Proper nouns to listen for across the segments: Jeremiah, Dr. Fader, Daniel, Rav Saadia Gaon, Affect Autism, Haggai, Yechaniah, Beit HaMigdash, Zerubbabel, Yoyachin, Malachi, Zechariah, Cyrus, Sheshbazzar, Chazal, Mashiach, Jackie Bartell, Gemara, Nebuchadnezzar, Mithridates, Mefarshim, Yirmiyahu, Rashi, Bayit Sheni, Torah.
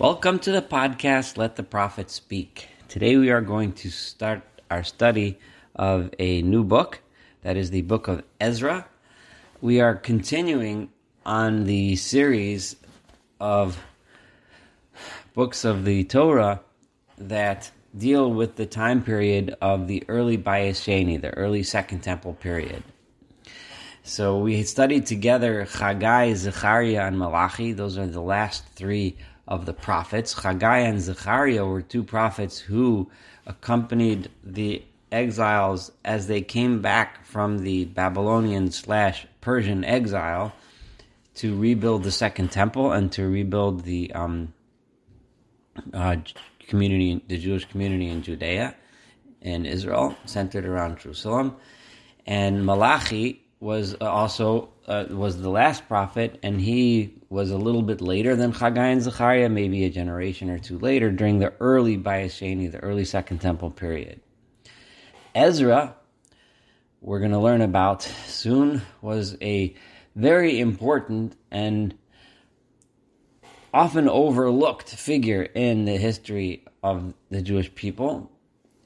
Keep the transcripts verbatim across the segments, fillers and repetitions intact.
Welcome to the podcast, Let the Prophet Speak. Today we are going to start our study of a new book, that is the book of Ezra. We are continuing on the series of books of the Torah that deal with the time period of the early Bayit Sheni, the early Second Temple period. So we studied together Haggai, Zechariah, and Malachi. Those are the last three of the prophets. Haggai and Zechariah were two prophets who accompanied the exiles as they came back from the Babylonian slash Persian exile to rebuild the Second Temple and to rebuild the um, uh, community, the Jewish community in Judea and Israel, centered around Jerusalem. And Malachi was also uh, was the last prophet, and he was a little bit later than Haggai and Zechariah, maybe a generation or two later, during the early Bayit Sheni, the early Second Temple period. Ezra, we're going to learn about soon, was a very important and often overlooked figure in the history of the Jewish people.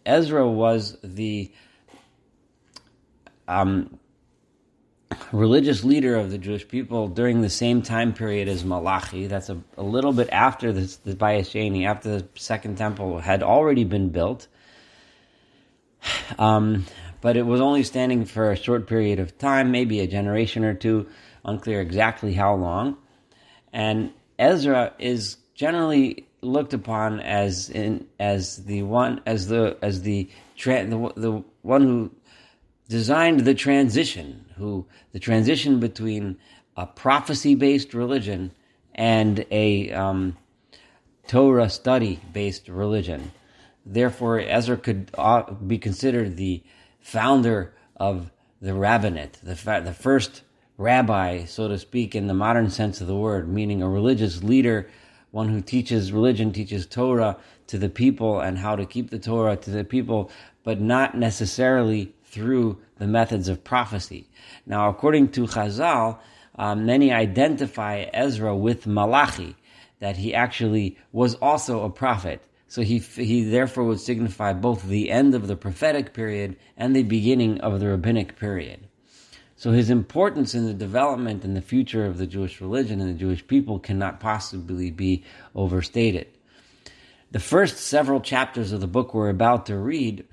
Ezra was the um. religious leader of the Jewish people during the same time period as Malachi. That's a, a little bit after this, the Bayit Sheni, after the Second Temple had already been built. Um, but it was only standing for a short period of time, maybe a generation or two, unclear exactly how long. And Ezra is generally looked upon as in as the one as the as the tra- the, the one who designed the transition, who the transition between a prophecy-based religion and a um, Torah study-based religion. Therefore, Ezra could uh, be considered the founder of the rabbinate, the, fa- the first rabbi, so to speak, in the modern sense of the word, meaning a religious leader, one who teaches religion, teaches Torah to the people and how to keep the Torah to the people, but not necessarily through the methods of prophecy. Now, according to Chazal, um, many identify Ezra with Malachi, that he actually was also a prophet. So he he therefore would signify both the end of the prophetic period and the beginning of the rabbinic period. So his importance in the development and the future of the Jewish religion and the Jewish people cannot possibly be overstated. The first several chapters of the book we're about to read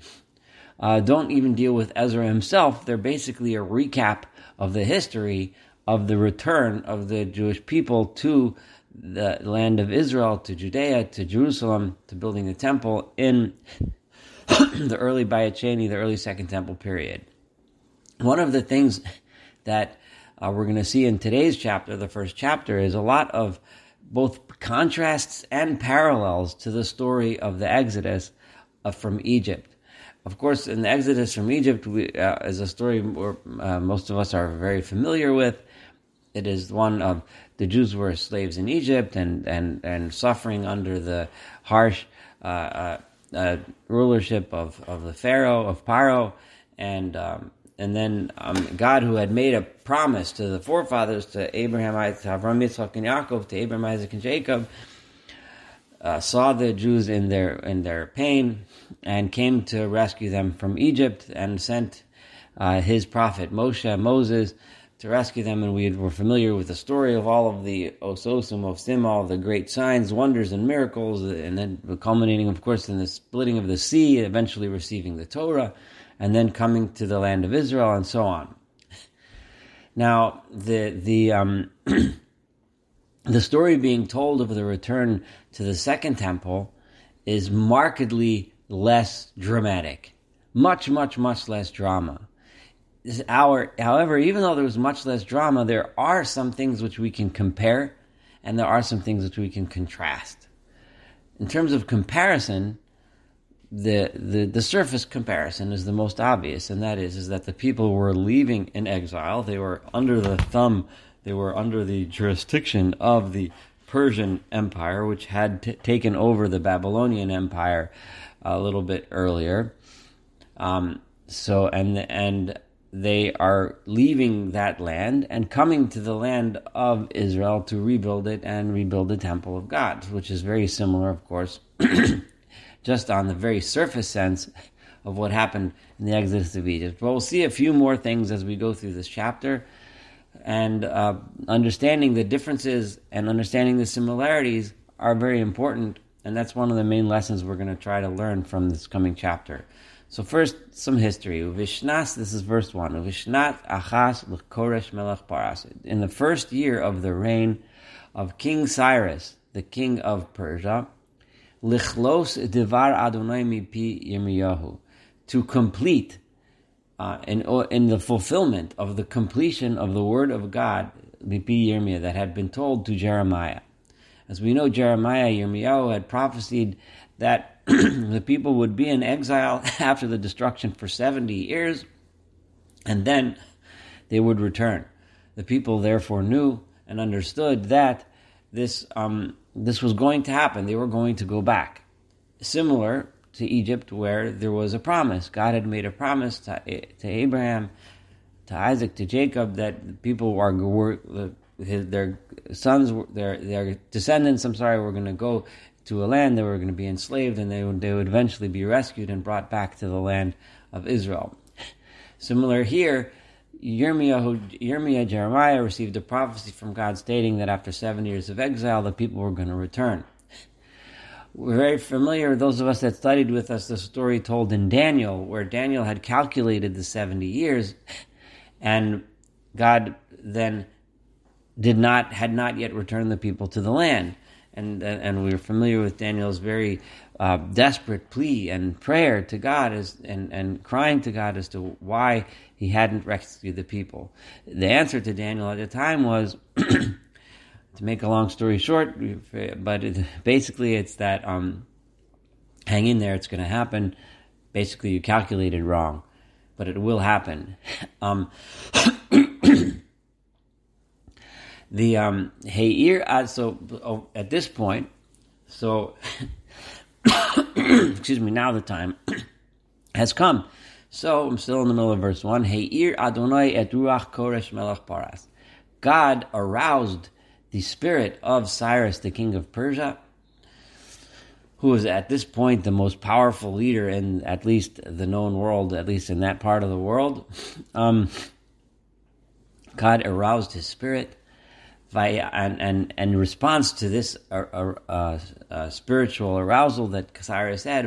Uh, don't even deal with Ezra himself. They're basically a recap of the history of the return of the Jewish people to the land of Israel, to Judea, to Jerusalem, to building the temple in the early Bayit Sheni, the early Second Temple period. One of the things that uh, we're going to see in today's chapter, the first chapter, is a lot of both contrasts and parallels to the story of the Exodus uh, from Egypt. Of course, in the Exodus from Egypt we, uh, is a story where uh, most of us are very familiar with. It is one of the Jews were slaves in Egypt and and, and suffering under the harsh uh, uh, uh, rulership of, of the Pharaoh, of Paro. And um, and then um, God, who had made a promise to the forefathers, to Abraham, to Avram, Yitzchak, and Yaakov, to Abraham, Isaac, and Jacob, Uh, saw the Jews in their in their pain and came to rescue them from Egypt and sent uh, his prophet Moshe, Moses, to rescue them. And we were familiar with the story of all of the ososum of Sim, all of the great signs, wonders, and miracles, and then culminating, of course, in the splitting of the sea, eventually receiving the Torah, and then coming to the land of Israel, and so on. Now, the the... Um, the story being told of the return to the Second Temple is markedly less dramatic. Much, much, much less drama. This hour, however, even though there was much less drama, there are some things which we can compare, and there are some things which we can contrast. In terms of comparison, the the, the surface comparison is the most obvious, and that is, is that the people were leaving in exile. They were under the thumb They were under the jurisdiction of the Persian Empire, which had t- taken over the Babylonian Empire a little bit earlier. Um, so, and and they are leaving that land and coming to the land of Israel to rebuild it and rebuild the temple of God, which is very similar, of course, just on the very surface sense of what happened in the Exodus of Egypt. But we'll see a few more things as we go through this chapter, and uh, understanding the differences and understanding the similarities are very important, and that's one of the main lessons we're going to try to learn from this coming chapter. So first, some history. Uvishnas, this is verse one. Uvishnat achas l'koresh melech paras. In the first year of the reign of King Cyrus, the king of Persia, lichlos devar Adonai mipi Yirmiyahu, to complete, uh, in, in the fulfillment of the completion of the word of God, mipi Yirmiyahu, that had been told to Jeremiah. As we know, Jeremiah, Yirmiyahu had prophesied that the people would be in exile after the destruction for seventy years, and then they would return. The people therefore knew and understood that this um, this was going to happen. They were going to go back. Similar to Egypt, where there was a promise. God had made a promise to, to Abraham, to Isaac, to Jacob, that the people were, were his, their sons, their their descendants, I'm sorry, were going to go to a land, they were going to be enslaved, and they would, they would eventually be rescued and brought back to the land of Israel. Similar here, Yirmiyahu, Yirmiyahu, Jeremiah received a prophecy from God stating that after seven years of exile, the people were going to return. We're very familiar, those of us that studied with us, the story told in Daniel, where Daniel had calculated the seventy years, and God then did not, had not yet returned the people to the land. And, and we were familiar with Daniel's very uh, desperate plea and prayer to God as, and, and crying to God as to why he hadn't rescued the people. The answer to Daniel at the time was, to make a long story short, but it, basically it's that, um, hang in there, it's going to happen. Basically, you calculated wrong, but it will happen. Um The um Heir, uh, so oh, at this point, so excuse me, now the time has come. So I'm still in the middle of verse one. Heir Adonai et ruach koresh melech paras. God aroused the spirit of Cyrus, the king of Persia, who was at this point the most powerful leader in at least the known world, at least in that part of the world. Um, God aroused his spirit. And, and, and in response to this uh, uh, uh, spiritual arousal that Cyrus had,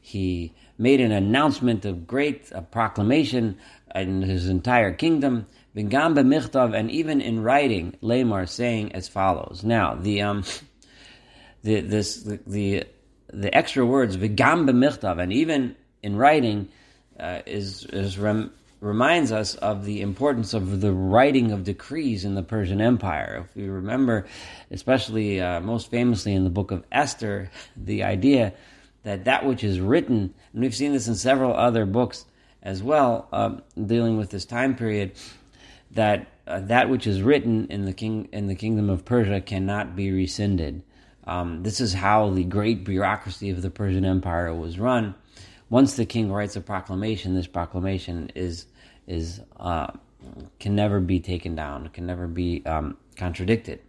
he made an announcement of great uh, proclamation in his entire kingdom, and even in writing, Lamar saying as follows. Now, the um, the this the the, the extra words, and even in writing, uh, is is rem- reminds us of the importance of the writing of decrees in the Persian Empire. If we remember, especially uh, most famously in the book of Esther, the idea that that which is written, and we've seen this in several other books as well, uh, dealing with this time period, that uh, that which is written in the king in the kingdom of Persia cannot be rescinded. Um, this is how the great bureaucracy of the Persian Empire was run. Once the king writes a proclamation, this proclamation is is uh, can never be taken down, can never be um, contradicted.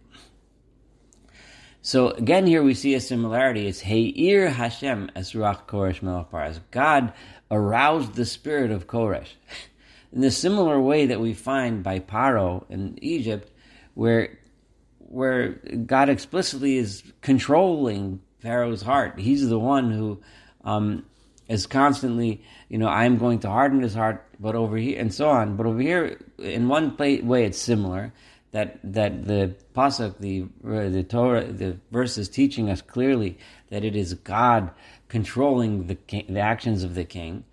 So again, here we see a similarity. It's Heir Hashem es ruach Koresh melech paras. God aroused the spirit of Koresh. In the similar way that we find by Paro in Egypt, where where God explicitly is controlling Pharaoh's heart. He's the one who... Um, is constantly, you know, I'm going to harden his heart, but over here, and so on. But over here, in one play, way, it's similar, that that the pasuk, the the Torah, the verse is teaching us clearly that it is God controlling the king, the actions of the king.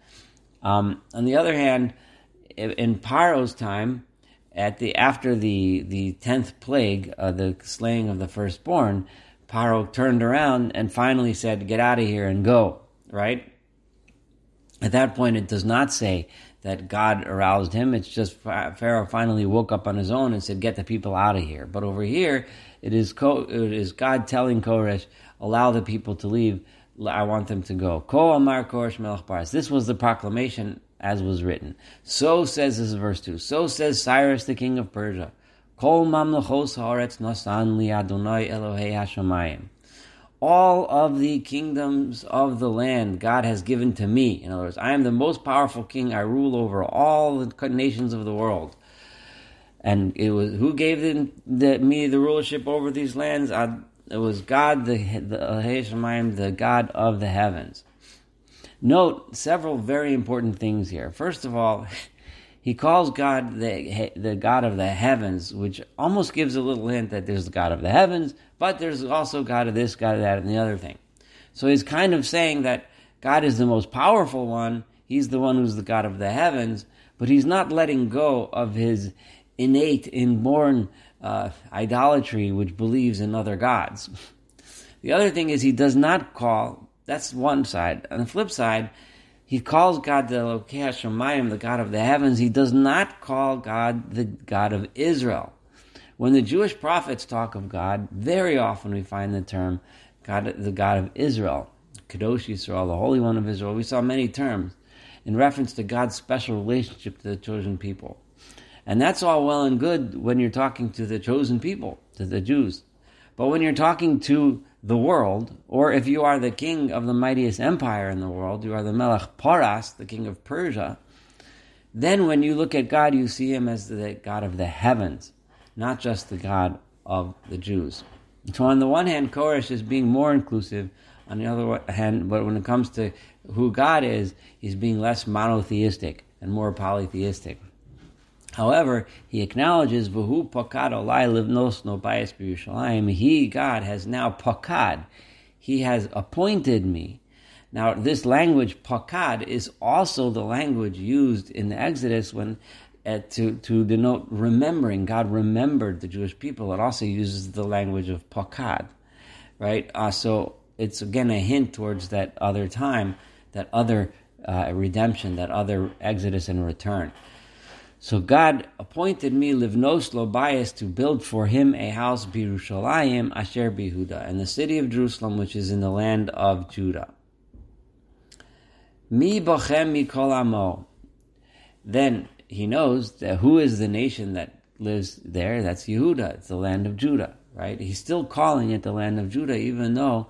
Um, on the other hand, in Paro's time, at the after the the tenth plague, uh, the slaying of the firstborn, Paro turned around and finally said, "Get out of here and go." Right? At that point, it does not say that God aroused him. It's just Pharaoh finally woke up on his own and said, "Get the people out of here." But over here, it is Ko- it is God telling Koresh, "Allow the people to leave. I want them to go." Ko amar Koresh melech paras. This was the proclamation as was written. So says, this is verse two, so says Cyrus the king of Persia, Kol mamlechos haaretz nasan li Adonai Elohei hashamayim. All of the kingdoms of the land God has given to me. In other words, I am the most powerful king. I rule over all the nations of the world. And it was who gave them, the, me the rulership over these lands? I, it was God, the Elohei the God of the heavens. Note several very important things here. First of all, he calls God the the God of the heavens, which almost gives a little hint that there's the God of the heavens, but there's also God of this, God of that, and the other thing. So he's kind of saying that God is the most powerful one. He's the one who's the God of the heavens, but he's not letting go of his innate, inborn uh, idolatry, which believes in other gods. The other thing is he does not call... That's one side. On the flip side, he calls God the Elokei HaShamayim, the God of the heavens. He does not call God the God of Israel. When the Jewish prophets talk of God, very often we find the term God, the God of Israel, Kadosh Yisrael, the Holy One of Israel. We saw many terms in reference to God's special relationship to the chosen people. And that's all well and good when you're talking to the chosen people, to the Jews. But when you're talking to the world, or if you are the king of the mightiest empire in the world, you are the Melech Paras, the king of Persia, then when you look at God, you see him as the God of the heavens, not just the God of the Jews. So on the one hand, Koresh is being more inclusive, on the other hand, but when it comes to who God is, he's being less monotheistic and more polytheistic. However, he acknowledges, V'hu pakad olai livnosno bayis b'Yerushalayim. He, God, has now pakad. He has appointed me. Now, this language, pakad, is also the language used in the Exodus when uh, to, to denote remembering. God remembered the Jewish people. It also uses the language of pakad, right? Uh, so it's, again, a hint towards that other time, that other uh, redemption, that other Exodus and return. So God appointed me, Livnos Lo Bayis, to build for him a house, Birushalayim, Asher Bihuda, in the city of Jerusalem, which is in the land of Judah. Mi Bochem Mi Kol Amo. Then he knows that who is the nation that lives there? That's Yehuda. It's the land of Judah, right? He's still calling it the land of Judah, even though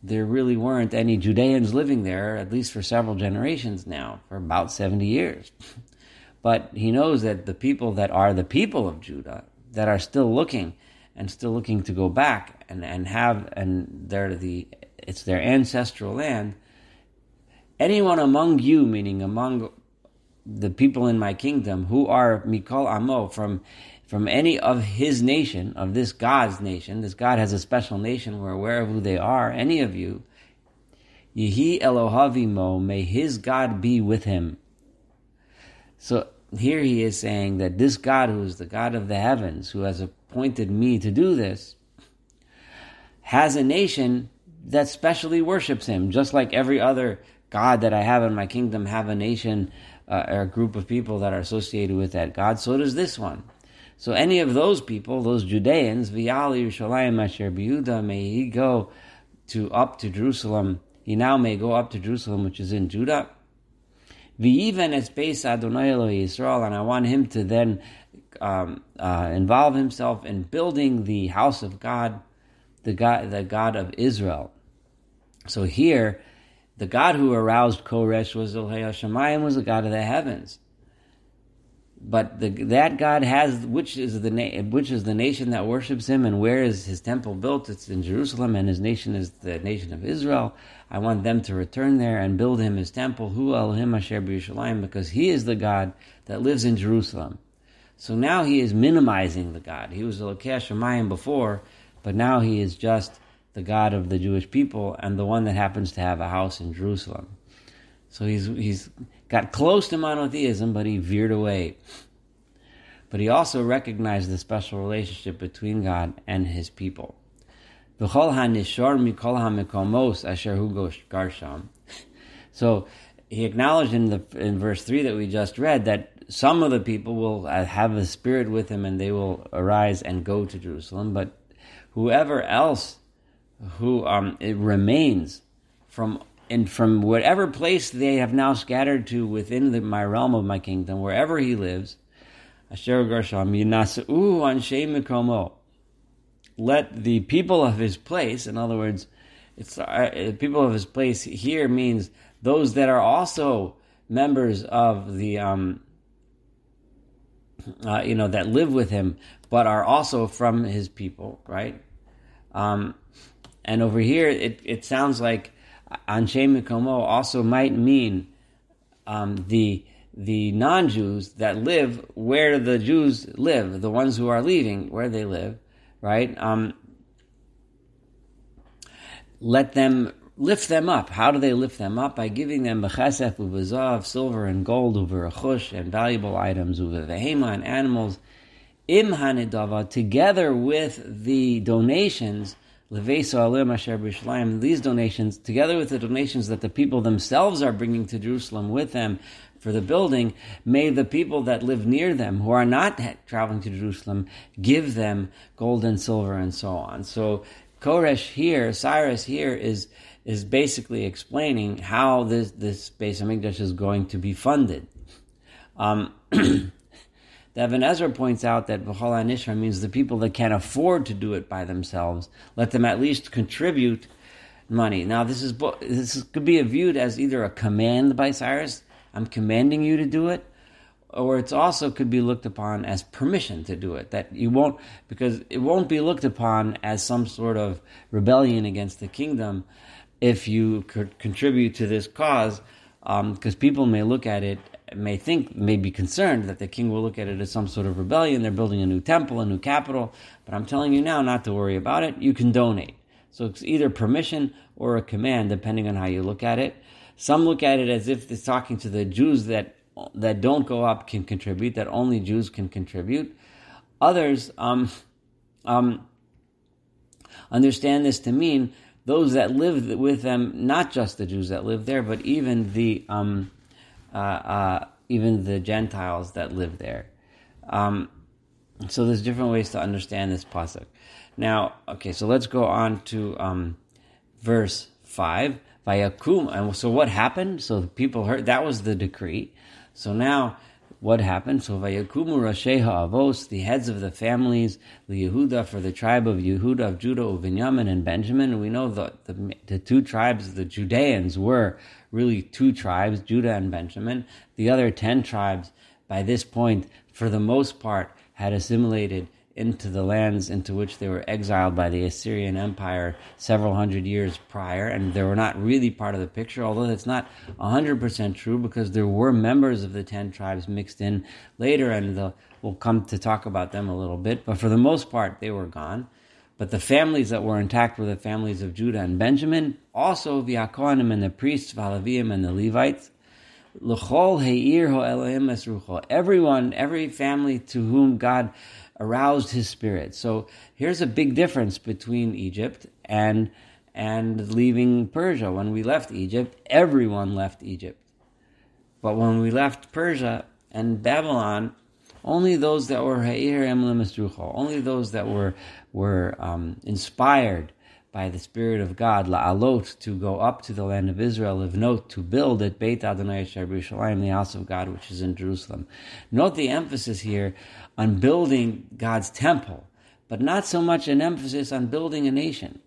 there really weren't any Judeans living there, at least for several generations now, for about seventy years. But he knows that the people that are the people of Judah, that are still looking and still looking to go back and, and have, and they're the, it's their ancestral land. Anyone among you, meaning among the people in my kingdom, who are Mikol Amo, from from any of his nation, of this God's nation, this God has a special nation, we're aware of who they are, any of you, Yehi Elohavimo, may his God be with him. So here he is saying that this God, who is the God of the heavens, who has appointed me to do this, has a nation that specially worships him, just like every other God that I have in my kingdom have a nation uh, or a group of people that are associated with that God. So does this one. So any of those people, those Judeans, V'yali Yerushalayim Asher B'Yehuda, may he go to up to Jerusalem. He now may go up to Jerusalem, which is in Judah. V'yiven es beis Adonai Elohei Yisrael, and I want him to then um, uh, involve himself in building the house of God, the God, the God of Israel. So here, the God who aroused Koresh was Elohei HaShamayim, was the God of the heavens. But the, that God has, which is the na- which is the nation that worships him, and where is his temple built? It's in Jerusalem, and his nation is the nation of Israel. I want them to return there and build him his temple, Hu Elohim Asher B'Yerushalayim, because he is the God that lives in Jerusalem. So now he is minimizing the God. He was Elokei HaShamayim before, but now he is just the God of the Jewish people and the one that happens to have a house in Jerusalem. So he's he's got close to monotheism, but he veered away. But he also recognized the special relationship between God and his people. So he acknowledged in the in verse three that we just read that some of the people will have the Spirit with him and they will arise and go to Jerusalem, but whoever else who um, it remains from and from whatever place they have now scattered to within the, my realm of my kingdom, wherever he lives, Asher Gershom Yinaseu Anshe Mikomo. Let the people of his place, in other words, it's uh, people of his place here means those that are also members of the, um, uh, you know, that live with him, but are also from his people, right? Um, and over here, it, it sounds like Anshe Mikomo also might mean um, the the non-Jews that live where the Jews live, the ones who are leaving where they live, right? Um, let them lift them up. How do they lift them up? By giving them b'chesef u'b'zav, silver and gold, u'v'rechush, and valuable items, u'v'vehema, and animals, im hanidava, together with the donations, these donations, together with the donations that the people themselves are bringing to Jerusalem with them for the building, may the people that live near them, who are not traveling to Jerusalem, give them gold and silver and so on. So Koresh here, Cyrus here, is is basically explaining how this, this Beis HaMikdash is going to be funded. Um, Devin Ezra points out that V'chol HaNishra means the people that can't afford to do it by themselves, let them at least contribute money. Now this is this could be viewed as either a command by Cyrus, I'm commanding you to do it, or it's also could be looked upon as permission to do it, that you won't, because it won't be looked upon as some sort of rebellion against the kingdom if you could contribute to this cause, um, because people may look at it, may think, may be concerned that the king will look at it as some sort of rebellion, they're building a new temple, a new capital, but I'm telling you now not to worry about it, you can donate. So it's either permission or a command, depending on how you look at it. Some look at it as if it's talking to the Jews that that don't go up can contribute, that only Jews can contribute. Others um, um, understand this to mean those that live with them, not just the Jews that live there, but even the um, uh, uh, even the Gentiles that live there. Um, so there's different ways to understand this pasuk. Now, okay, so let's go on to um, verse five. Vayakum, and so what happened? So the people heard, that was the decree. So now, what happened? So Vayakumu Rasheha Avos, the heads of the families, the Yehuda for the tribe of Yehuda, of Judah, of Binyamin and Benjamin. And we know the, the the two tribes, the Judeans were really two tribes, Judah and Benjamin. The other ten tribes, by this point, for the most part, had assimilated into the lands into which they were exiled by the Assyrian Empire several hundred years prior, and they were not really part of the picture, although that's not one hundred percent true because there were members of the ten tribes mixed in later, and the, we'll come to talk about them a little bit, but for the most part, they were gone. But the families that were intact were the families of Judah and Benjamin, also the Akohanim and the priests, Valavim and the Levites. Everyone, every family to whom God aroused his spirit. So here's a big difference between Egypt and and leaving Persia. When we left Egypt, everyone left Egypt. But when we left Persia and Babylon, only those that were Ha'ir Emlemisrucho, only those that were were um, inspired by the Spirit of God, la'alot, to go up to the land of Israel, livnot, to build at Beit Adonai Asher B'Yerushalayim, the house of God, which is in Jerusalem. Note the emphasis here on building God's temple, but not so much an emphasis on building a nation.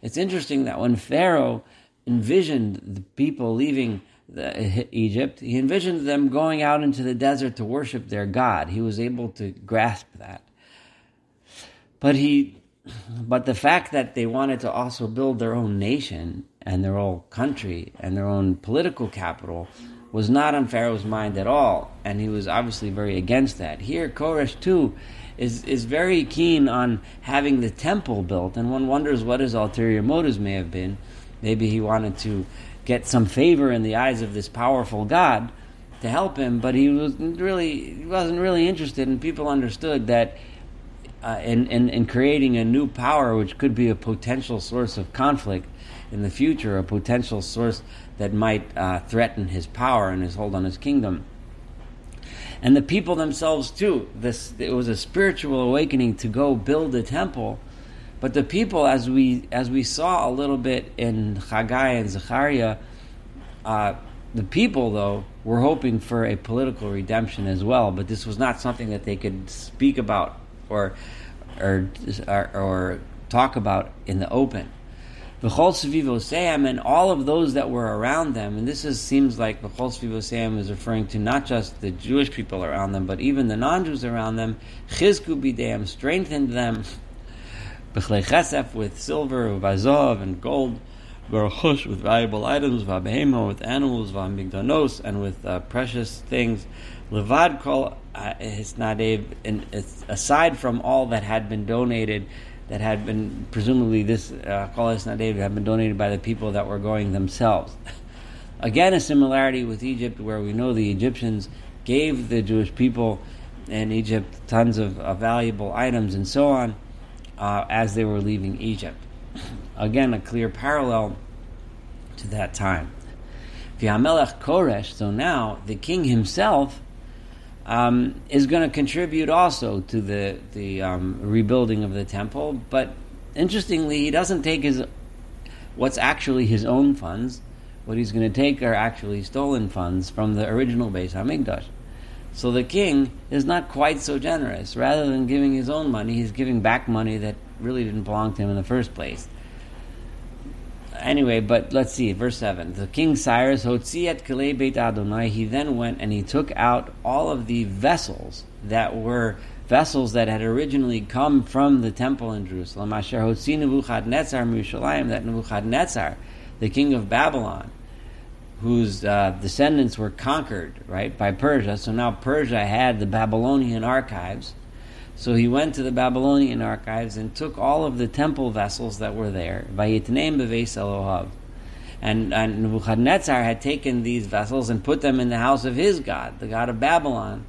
It's interesting that when Pharaoh envisioned the people leaving the, Egypt, he envisioned them going out into the desert to worship their God. He was able to grasp that. But he... But the fact that they wanted to also build their own nation and their own country and their own political capital was not on Pharaoh's mind at all, and he was obviously very against that. Here, Koresh, too, is, is very keen on having the temple built, and one wonders what his ulterior motives may have been. Maybe he wanted to get some favor in the eyes of this powerful God to help him, but he wasn't really, he wasn't really interested, and people understood that Uh, and, and, and creating a new power which could be a potential source of conflict in the future, a potential source that might uh, threaten his power and his hold on his kingdom. And the people themselves too, this, it was a spiritual awakening to go build a temple, but the people, as we as we saw a little bit in Haggai and Zechariah, Uh, the people, though, were hoping for a political redemption as well, but this was not something that they could speak about or or or, or talk about in the open. V'chol Sviv Oseam, and all of those that were around them, and this is, seems like V'chol Sviv Oseam is referring to not just the Jewish people around them, but even the non-Jews around them. Chizku B'deim, strengthened them. B'chlei Chesef, with silver, V'azov, and gold. V'rochush, with valuable items. V'abehema, with animals. V'amigdanos, and with uh, precious things. Levad kol hisnadev, and aside from all that had been donated, that had been, presumably this uh, Kolas Nadev had been donated by the people that were going themselves. Again, a similarity with Egypt, where we know the Egyptians gave the Jewish people in Egypt tons of uh, valuable items and so on uh, as they were leaving Egypt. Again, a clear parallel to that time. V'Hamelech Koresh, so now the king himself Um, is going to contribute also to the the um, rebuilding of the temple, but interestingly, he doesn't take his what's actually his own funds. What he's going to take are actually stolen funds from the original Beit HaMigdash. So the king is not quite so generous. Rather than giving his own money, he's giving back money that really didn't belong to him in the first place. Anyway, but let's see, verse seven. The king Cyrus, Hotziat Kalei Beit Adonai, he then went and he took out all of the vessels that were vessels that had originally come from the temple in Jerusalem. Asher Hotzi Nebuchadnezzar Mishalayim, that Nebuchadnezzar, the king of Babylon, whose uh, descendants were conquered, right, by Persia. So now Persia had the Babylonian archives. So he went to the Babylonian archives and took all of the temple vessels that were there. And, and Nebuchadnezzar had taken these vessels and put them in the house of his god, the god of Babylon.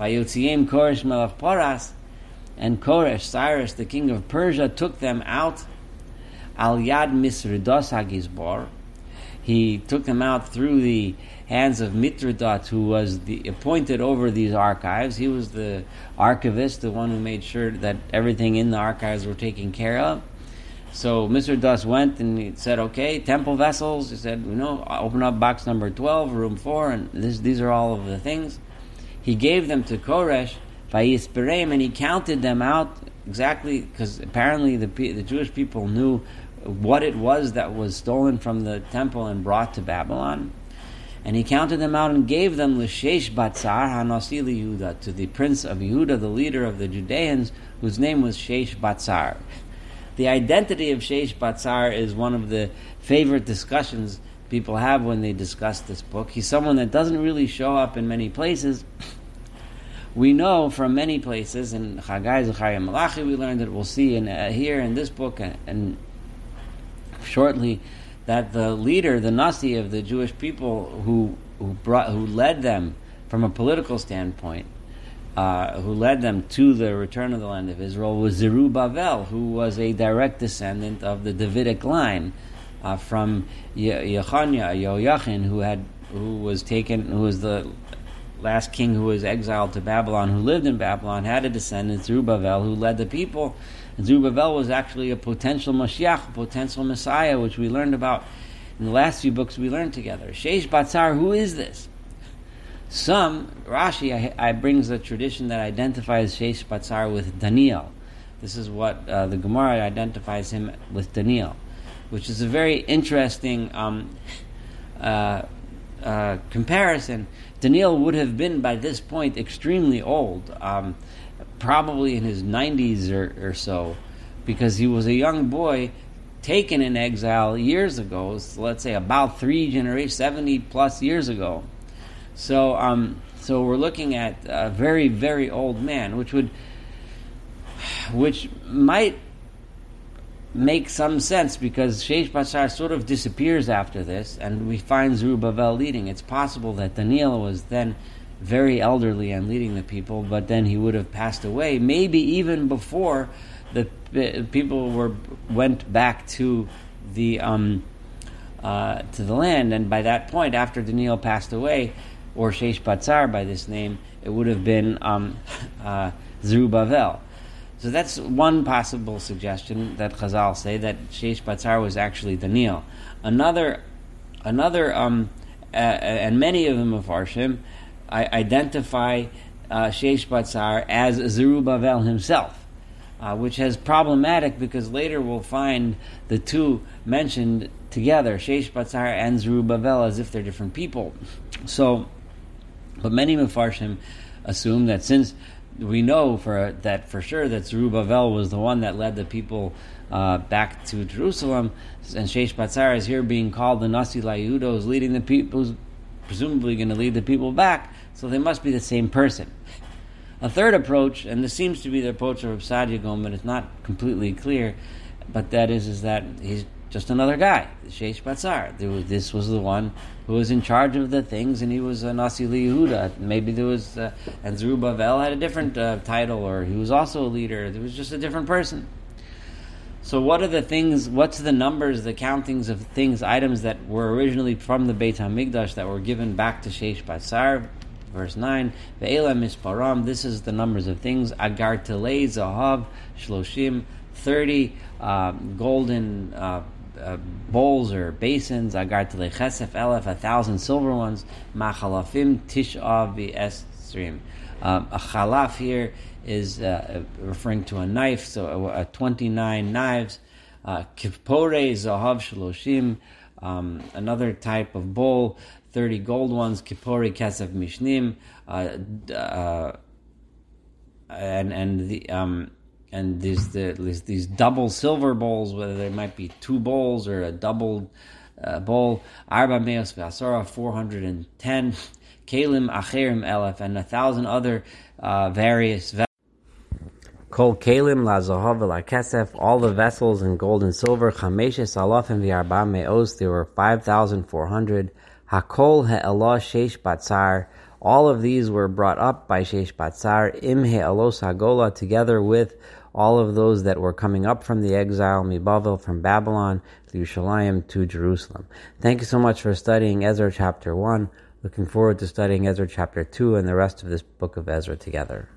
And Koresh, Cyrus, the king of Persia, took them out. He took them out through the hands of Mithridates, who was the appointed over these archives. He was the archivist, the one who made sure that everything in the archives were taken care of. So Mithridates went and he said, okay, temple vessels. He said, you know, open up box number twelve, room four, and this, these are all of the things. He gave them to Koresh, Vayisperem, and he counted them out exactly, because apparently the, the Jewish people knew what it was that was stolen from the temple and brought to Babylon. And he counted them out and gave them Sheshbazzar Hanasi Yehuda, to the prince of Yehuda, the leader of the Judeans, whose name was Sheshbazzar. The identity of Sheshbazzar is one of the favorite discussions people have when they discuss this book. He's someone that doesn't really show up in many places. We know from many places, in Haggai, Zechariah, Malachi, we learned that we'll see in, uh, here in this book and, and shortly, that the leader, the Nasi of the Jewish people, who who brought, who led them from a political standpoint, uh, who led them to the return of the land of Israel, was Zerubbabel, who was a direct descendant of the Davidic line uh, from Yechaniah, Yoyachin, who had who was taken, who was the last king who was exiled to Babylon, who lived in Babylon, had a descendant, Zerubbabel, who led the people. Zerubbabel was actually a potential Mashiach, a potential Messiah, which we learned about in the last few books we learned together. Sheshbazzar, who is this? Some, Rashi I, I brings a tradition that identifies Sheshbazzar with Daniel. This is what uh, the Gemara identifies him with, Daniel, which is a very interesting um, uh, uh, comparison. Daniel would have been, by this point, extremely old, um, probably in his nineties or, or so, because he was a young boy taken in exile years ago, so let's say about three generations, seventy plus years ago. So um, so we're looking at a very, very old man, which would, which might make some sense, because Sheshbazzar sort of disappears after this, and we find Zerubbabel leading. It's possible that Daniel was then very elderly and leading the people, but then he would have passed away, maybe even before the people were went back to the um, uh, to the land. And by that point, after Daniel passed away, or Sheshbazzar by this name, it would have been um, uh, Zerubbabel. So that's one possible suggestion that Chazal say, that Sheshbazzar was actually Daniel. Another, another um, uh, and many of the Mefarshim identify uh, Sheshbazzar as Zerubbabel himself, uh, which is problematic because later we'll find the two mentioned together, Sheshbazzar and Zerubbabel, as if they're different people. So, but many Mefarshim assume that since we know for that for sure that Zerubbabel was the one that led the people uh, back to Jerusalem, and Sheshbazzar is here being called the Nasi LaYehuda, who's leading the people, who's presumably going to lead the people back, so they must be the same person. A third approach, and this seems to be the approach of Rav Saadia Gaon, but it's not completely clear, but that is is that he's just another guy, Sheshbazzar. This was the one who was in charge of the things, and he was a Nasi LaYehuda. Maybe there was, uh, and Zerubbabel had a different uh, title, or he was also a leader. There was just a different person. So what are the things, what's the numbers, the countings of things, items that were originally from the Beit HaMigdash that were given back to Sheshbazzar? Verse nine, Ve'ela misparam, this is the numbers of things, agar telei zahav, shloshim, thirty uh, golden uh, Uh, bowls or basins, agar telei chesef elef, a thousand silver ones, machalafim tishav v'esrim. Um, a chalaf here is uh, referring to a knife, so uh, twenty-nine knives. Kippore zahav shloshim, another type of bowl, thirty gold ones, kippore kesef mishnim, uh, uh, and and the. Um, And these the, these double silver bowls, whether they might be two bowls or a double uh, bowl, arba meos v'asora, four hundred and ten, kelim acherim elef, and a thousand other uh, various vessels. Kol kelim la zahav la kesef, all the vessels in gold and silver, chameshes alaf and v'arba meos, there were five thousand four hundred. Hakol he'elah Sheshbazzar, all of these were brought up by Sheshbazzar, im he'elos hagola, together with all of those that were coming up from the exile, mibavel, from Babylon to Yerushalayim, to Jerusalem. Thank you so much for studying Ezra chapter one. Looking forward to studying Ezra chapter two and the rest of this book of Ezra together.